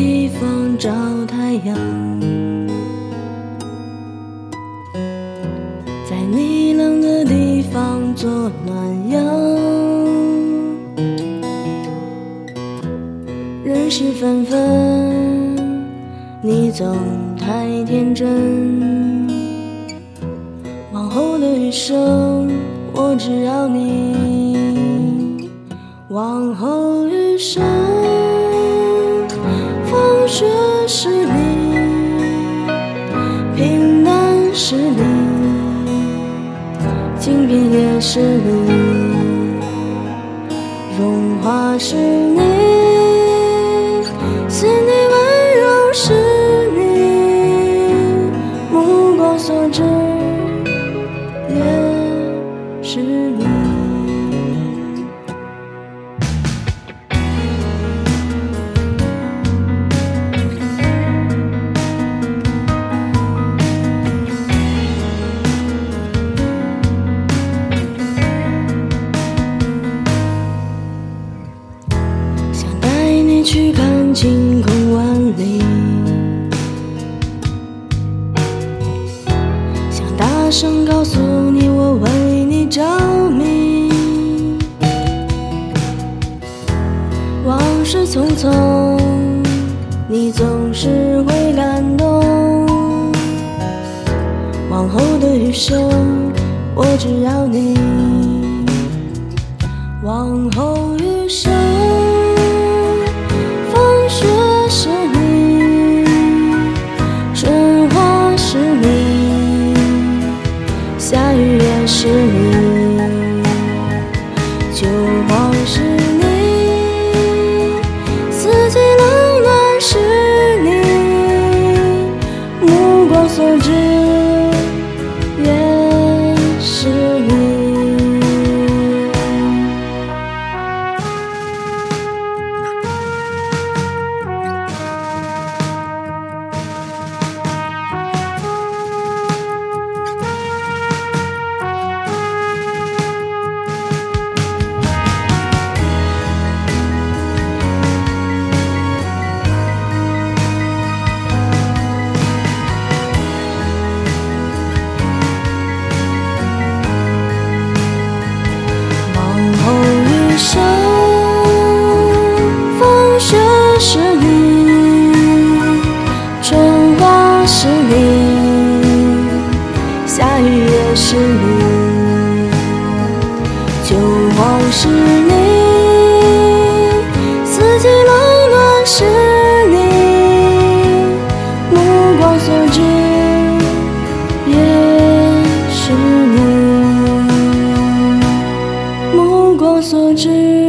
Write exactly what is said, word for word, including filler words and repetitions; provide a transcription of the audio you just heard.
地方找太阳，在你冷的地方做暖阳。人事纷纷，你总太天真，往后的余生我只要你。往后余生放学是你，平淡是你，清贫也是你，融化是你，心底温柔是你，目光所至也是你。去看晴空万里，想大声告诉你我为你着迷。往事匆匆，你总是会感动，往后的余生我只要你。往后余生是你，旧梦是你，四季冷暖是你，目光所至也是你。是你，旧梦是你，四季冷暖是你，目光所至也是你，目光所至。